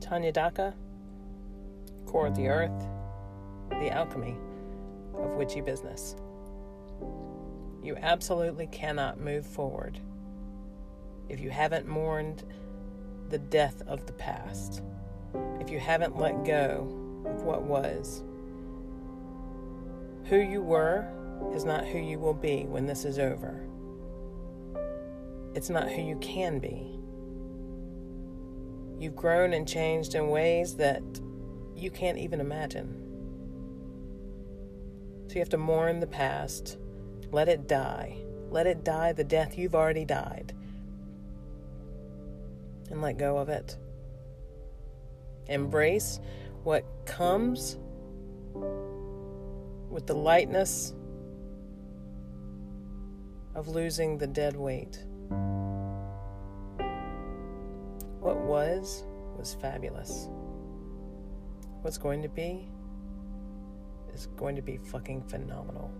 Tanya Daka, Core of the Earth, the alchemy of witchy business. You absolutely cannot move forward if you haven't mourned the death of the past, if you haven't let go of what was. Who you were is not who you will be when this is over. It's not who you can be. You've grown and changed in ways that you can't even imagine. So you have to mourn the past. Let it die. Let it die the death you've already died. And let go of it. Embrace what comes with the lightness of losing the dead weight. What was fabulous. What's going to be is going to be fucking phenomenal.